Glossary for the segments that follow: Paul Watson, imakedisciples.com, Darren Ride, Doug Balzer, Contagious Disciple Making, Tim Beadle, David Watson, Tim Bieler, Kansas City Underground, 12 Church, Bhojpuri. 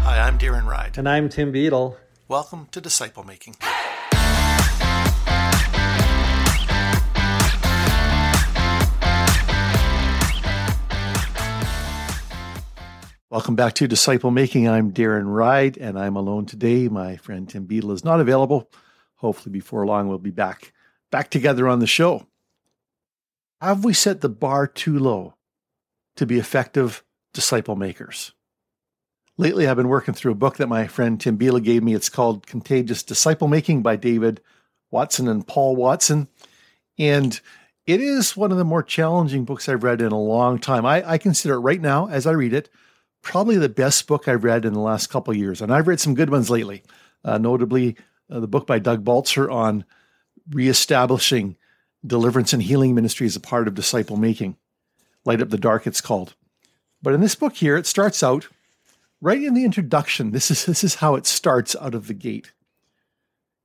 Hi, I'm Darren Ride. And I'm Tim Beadle. Welcome to Disciple Making. Welcome back to Disciple Making. I'm Darren Ride, and I'm alone today. My friend Tim Beadle is not available. Hopefully before long we'll be back together on the show. Have we set the bar too low to be effective disciple makers? Lately, I've been working through a book that my friend Tim Bieler gave me. It's called Contagious Disciple Making by David Watson and Paul Watson. And it is one of the more challenging books I've read in a long time. I consider it right now, as I read it, probably the best book I've read in the last couple of years. And I've read some good ones lately, notably the book by Doug Balzer on reestablishing deliverance and healing ministry as a part of disciple making. Light Up the Dark, it's called. But in this book here, it starts out right in the introduction. This is how it starts out of the gate.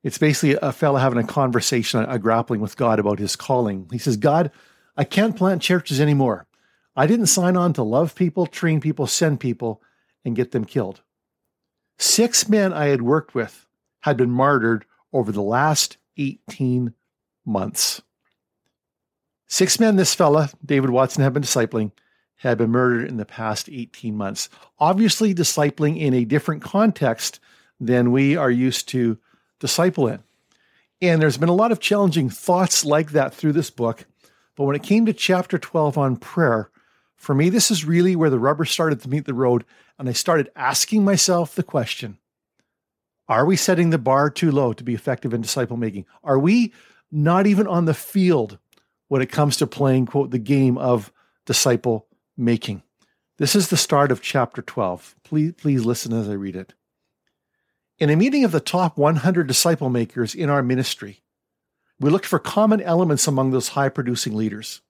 It's basically a fella having a conversation, a grappling with God about his calling. He says, God, I can't plant churches anymore. I didn't sign on to love people, train people, send people, and get them killed. 6 men I had worked with had been martyred over the last 18 months. 6 men this fella, David Watson, had been discipling, had been murdered in the past 18 months. Obviously, discipling in a different context than we are used to disciple in. And there's been a lot of challenging thoughts like that through this book. But when it came to chapter 12 on prayer, for me, this is really where the rubber started to meet the road. And I started asking myself the question, are we setting the bar too low to be effective in disciple making? Are we not even on the field when it comes to playing, quote, the game of disciple making? This is the start of chapter 12. Please listen as I read it. In a meeting of the top 100 disciple makers in our ministry, we looked for common elements among those high-producing leaders.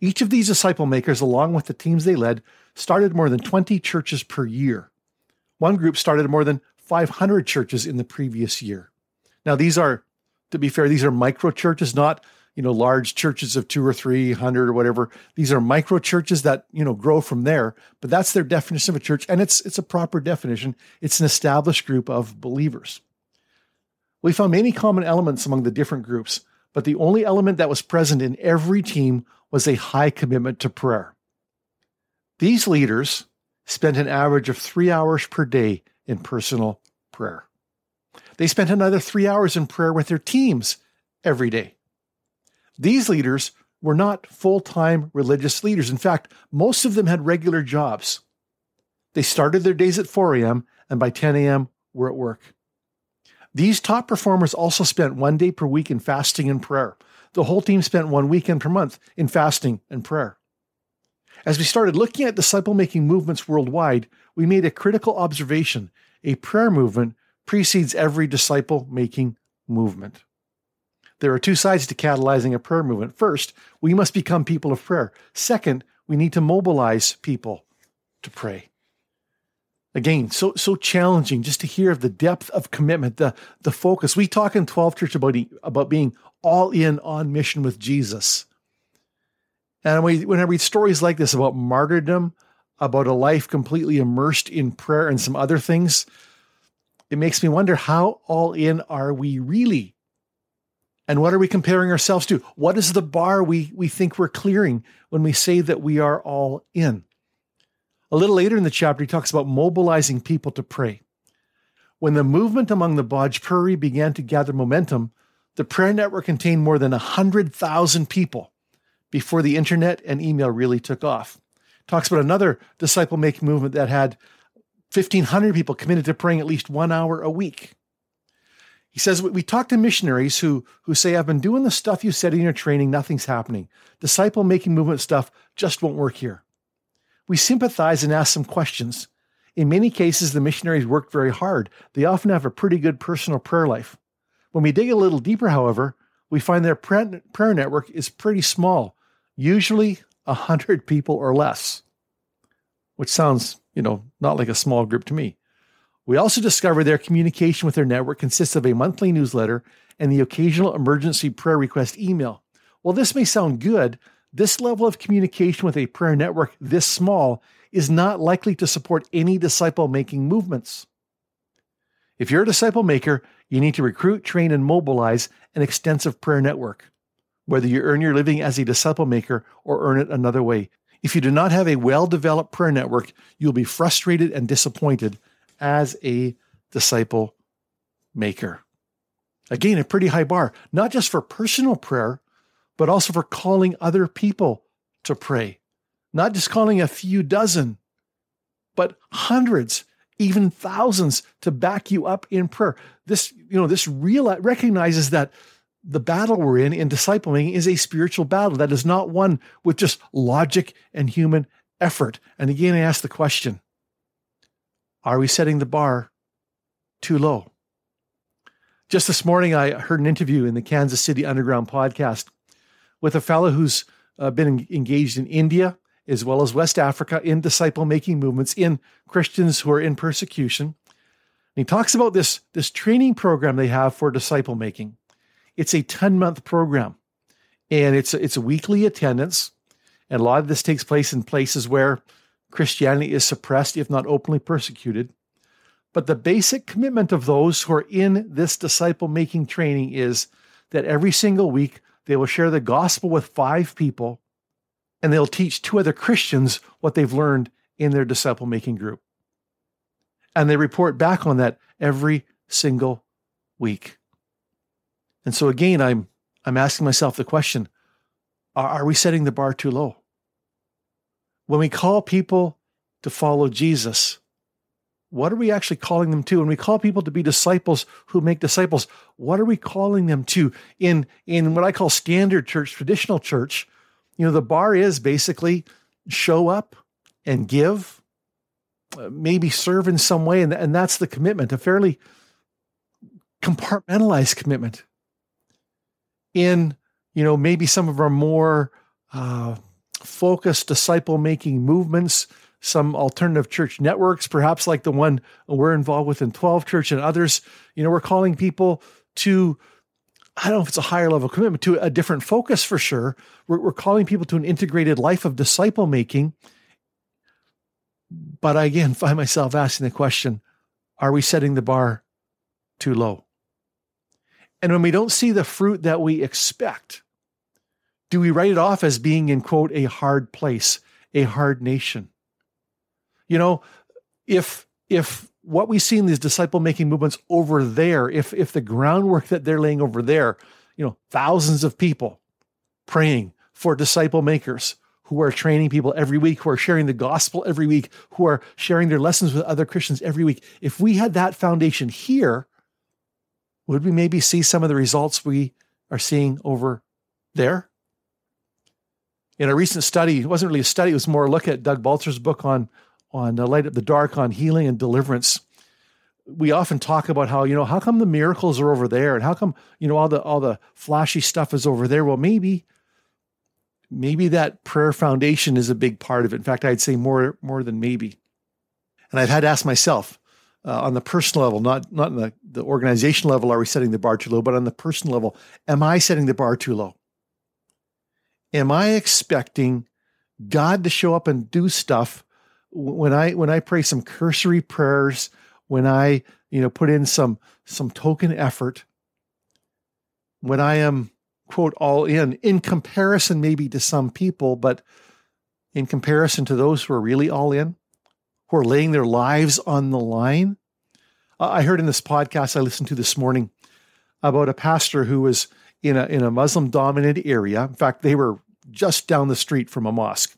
Each of these disciple makers, along with the teams they led, started more than 20 churches per year. One group started more than 500 churches in the previous year. Now, these are, to be fair, these are micro churches, not large churches of 200 or 300 or whatever. These are micro churches that, grow from there, but that's their definition of a church. And it's a proper definition. It's an established group of believers. We found many common elements among the different groups, but the only element that was present in every team was a high commitment to prayer. These leaders spent an average of 3 hours per day in personal prayer. They spent another 3 hours in prayer with their teams every day. These leaders were not full-time religious leaders. In fact, most of them had regular jobs. They started their days at 4 a.m. and by 10 a.m. were at work. These top performers also spent 1 day per week in fasting and prayer. The whole team spent 1 weekend per month in fasting and prayer. As we started looking at disciple-making movements worldwide, we made a critical observation. A prayer movement precedes every disciple-making movement. There are 2 sides to catalyzing a prayer movement. First, we must become people of prayer. Second, we need to mobilize people to pray. Again, so challenging just to hear of the depth of commitment, the focus. We talk in 12 Church about being all in on mission with Jesus. And when I read stories like this about martyrdom, about a life completely immersed in prayer and some other things, it makes me wonder, how all in are we really? And what are we comparing ourselves to? What is the bar we think we're clearing when we say that we are all in? A little later in the chapter, he talks about mobilizing people to pray. When the movement among the Bhojpuri began to gather momentum, the prayer network contained more than 100,000 people before the internet and email really took off. Talks about another disciple-making movement that had 1,500 people committed to praying at least 1 hour a week. He says, we talk to missionaries who say, I've been doing the stuff you said in your training, nothing's happening. Disciple-making movement stuff just won't work here. We sympathize and ask some questions. In many cases, the missionaries worked very hard. They often have a pretty good personal prayer life. When we dig a little deeper, however, we find their prayer network is pretty small, usually 100 people or less, which sounds, not like a small group to me. We also discovered their communication with their network consists of a monthly newsletter and the occasional emergency prayer request email. While this may sound good, This level of communication with a prayer network this small is not likely to support any disciple-making movements. If you're a disciple maker, you need to recruit, train, and mobilize an extensive prayer network, whether you earn your living as a disciple maker or earn it another way. If you do not have a well-developed prayer network, you'll be frustrated and disappointed as a disciple maker. Again, a pretty high bar, not just for personal prayer, but also for calling other people to pray. Not just calling a few dozen, but hundreds, even thousands to back you up in prayer. This recognizes that the battle we're in discipling is a spiritual battle that is not won with just logic and human effort. And again, I ask the question, are we setting the bar too low? Just this morning, I heard an interview in the Kansas City Underground podcast with a fellow who's been engaged in India as well as West Africa in disciple-making movements, in Christians who are in persecution. And he talks about this training program they have for disciple-making. It's a 10-month program, and it's a weekly attendance, and a lot of this takes place in places where Christianity is suppressed, if not openly persecuted. But the basic commitment of those who are in this disciple-making training is that every single week they will share the gospel with 5 people, and they'll teach 2 other Christians what they've learned in their disciple-making group. And they report back on that every single week. And so again, I'm asking myself the question, are we setting the bar too low? When we call people to follow Jesus, what are we actually calling them to? When we call people to be disciples who make disciples, what are we calling them to? In what I call standard church, traditional church, the bar is basically show up and give, maybe serve in some way, and that's the commitment, a fairly compartmentalized commitment. In, maybe some of our more focused disciple-making movements, some alternative church networks, perhaps like the one we're involved with in 12 Church and others, we're calling people to, I don't know if it's a higher level commitment, to a different focus for sure. We're calling people to an integrated life of disciple-making. But I again find myself asking the question, are we setting the bar too low? And when we don't see the fruit that we expect, do we write it off as being in, quote, a hard place, a hard nation? If what we see in these disciple-making movements over there, if the groundwork that they're laying over there, thousands of people praying for disciple makers who are training people every week, who are sharing the gospel every week, who are sharing their lessons with other Christians every week. If we had that foundation here, would we maybe see some of the results we are seeing over there? In a recent study, it wasn't really a study, it was more a look at Doug Balzer's book on Light Up the Dark, on healing and deliverance. We often talk about how, how come the miracles are over there? And how come, all the flashy stuff is over there? Well, maybe that prayer foundation is a big part of it. In fact, I'd say more than maybe. And I've had to ask myself, on the personal level, not on the organizational level, are we setting the bar too low? But on the personal level, am I setting the bar too low? Am I expecting God to show up and do stuff when I pray some cursory prayers, when I put in some token effort, when I am, quote, all in comparison maybe to some people, but in comparison to those who are really all in? Who are laying their lives on the line. I heard in this podcast I listened to this morning about a pastor who was in a Muslim-dominated area. In fact, they were just down the street from a mosque.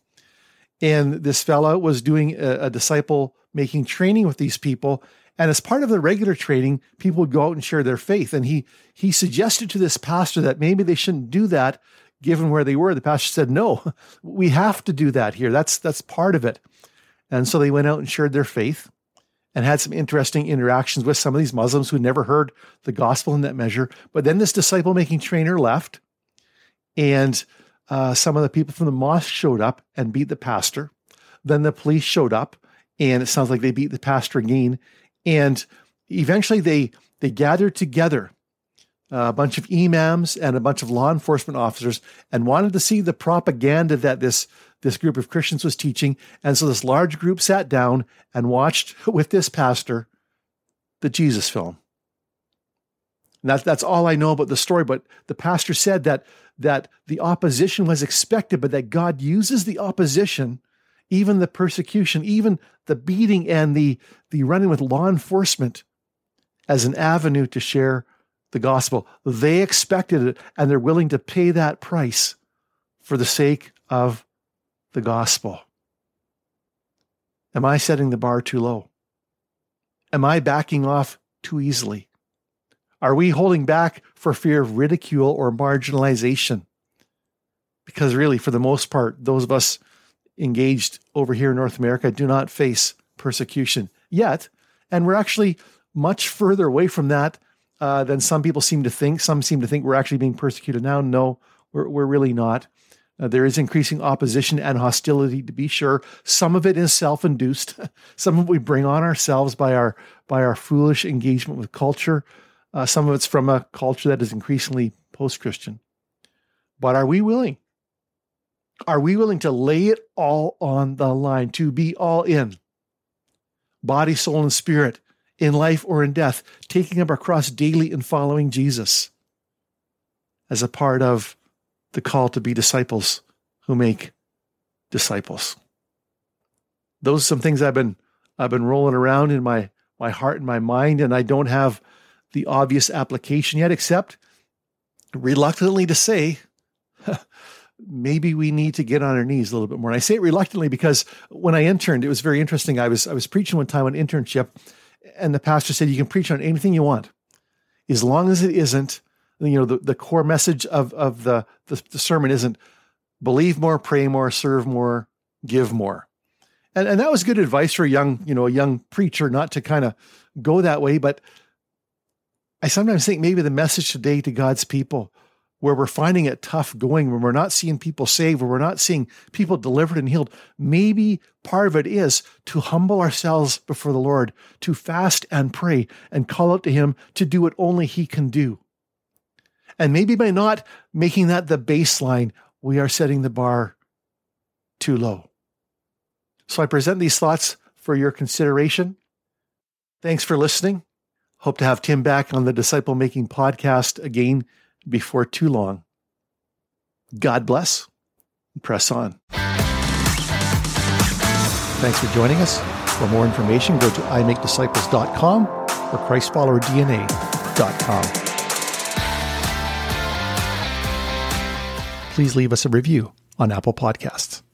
And this fella was doing a disciple-making training with these people. And as part of the regular training, people would go out and share their faith. And he suggested to this pastor that maybe they shouldn't do that given where they were. The pastor said, no, we have to do that here. That's part of it. And so they went out and shared their faith and had some interesting interactions with some of these Muslims who never heard the gospel in that measure. But then this disciple-making trainer left, and some of the people from the mosque showed up and beat the pastor. Then the police showed up, and it sounds like they beat the pastor again. And eventually they gathered together a bunch of imams and a bunch of law enforcement officers and wanted to see the propaganda that this group of Christians was teaching. And so this large group sat down and watched, with this pastor, the Jesus film. And that's all I know about the story. But the pastor said that the opposition was expected, but that God uses the opposition, even the persecution, even the beating and the running with law enforcement, as an avenue to share the gospel. They expected it, and they're willing to pay that price for the sake of the gospel. Am I setting the bar too low? Am I backing off too easily? Are we holding back for fear of ridicule or marginalization? Because really, for the most part, those of us engaged over here in North America do not face persecution yet. And we're actually much further away from that than some people seem to think. Some seem to think we're actually being persecuted now. No, we're really not. There is increasing opposition and hostility, to be sure. Some of it is self-induced. Some of it we bring on ourselves by our foolish engagement with culture. Some of it's from a culture that is increasingly post-Christian. But are we willing? Are we willing to lay it all on the line, to be all in? Body, soul, and spirit, in life or in death, taking up our cross daily and following Jesus as a part of the call to be disciples who make disciples. Those are some things I've been rolling around in my heart and my mind, and I don't have the obvious application yet, except reluctantly to say, maybe we need to get on our knees a little bit more. And I say it reluctantly because when I interned, it was very interesting. I was preaching one time on internship, and the pastor said, you can preach on anything you want, as long as it isn't, the core message of the sermon isn't believe more, pray more, serve more, give more. And that was good advice for a young preacher, not to kind of go that way. But I sometimes think maybe the message today to God's people, where we're finding it tough going, when we're not seeing people saved, when we're not seeing people delivered and healed, maybe part of it is to humble ourselves before the Lord, to fast and pray and call out to Him to do what only He can do. And maybe by not making that the baseline, we are setting the bar too low. So I present these thoughts for your consideration. Thanks for listening. Hope to have Tim back on the Disciple Making podcast again before too long. God bless and press on. Thanks for joining us. For more information, go to imakedisciples.com or ChristFollowerDNA.com. Please leave us a review on Apple Podcasts.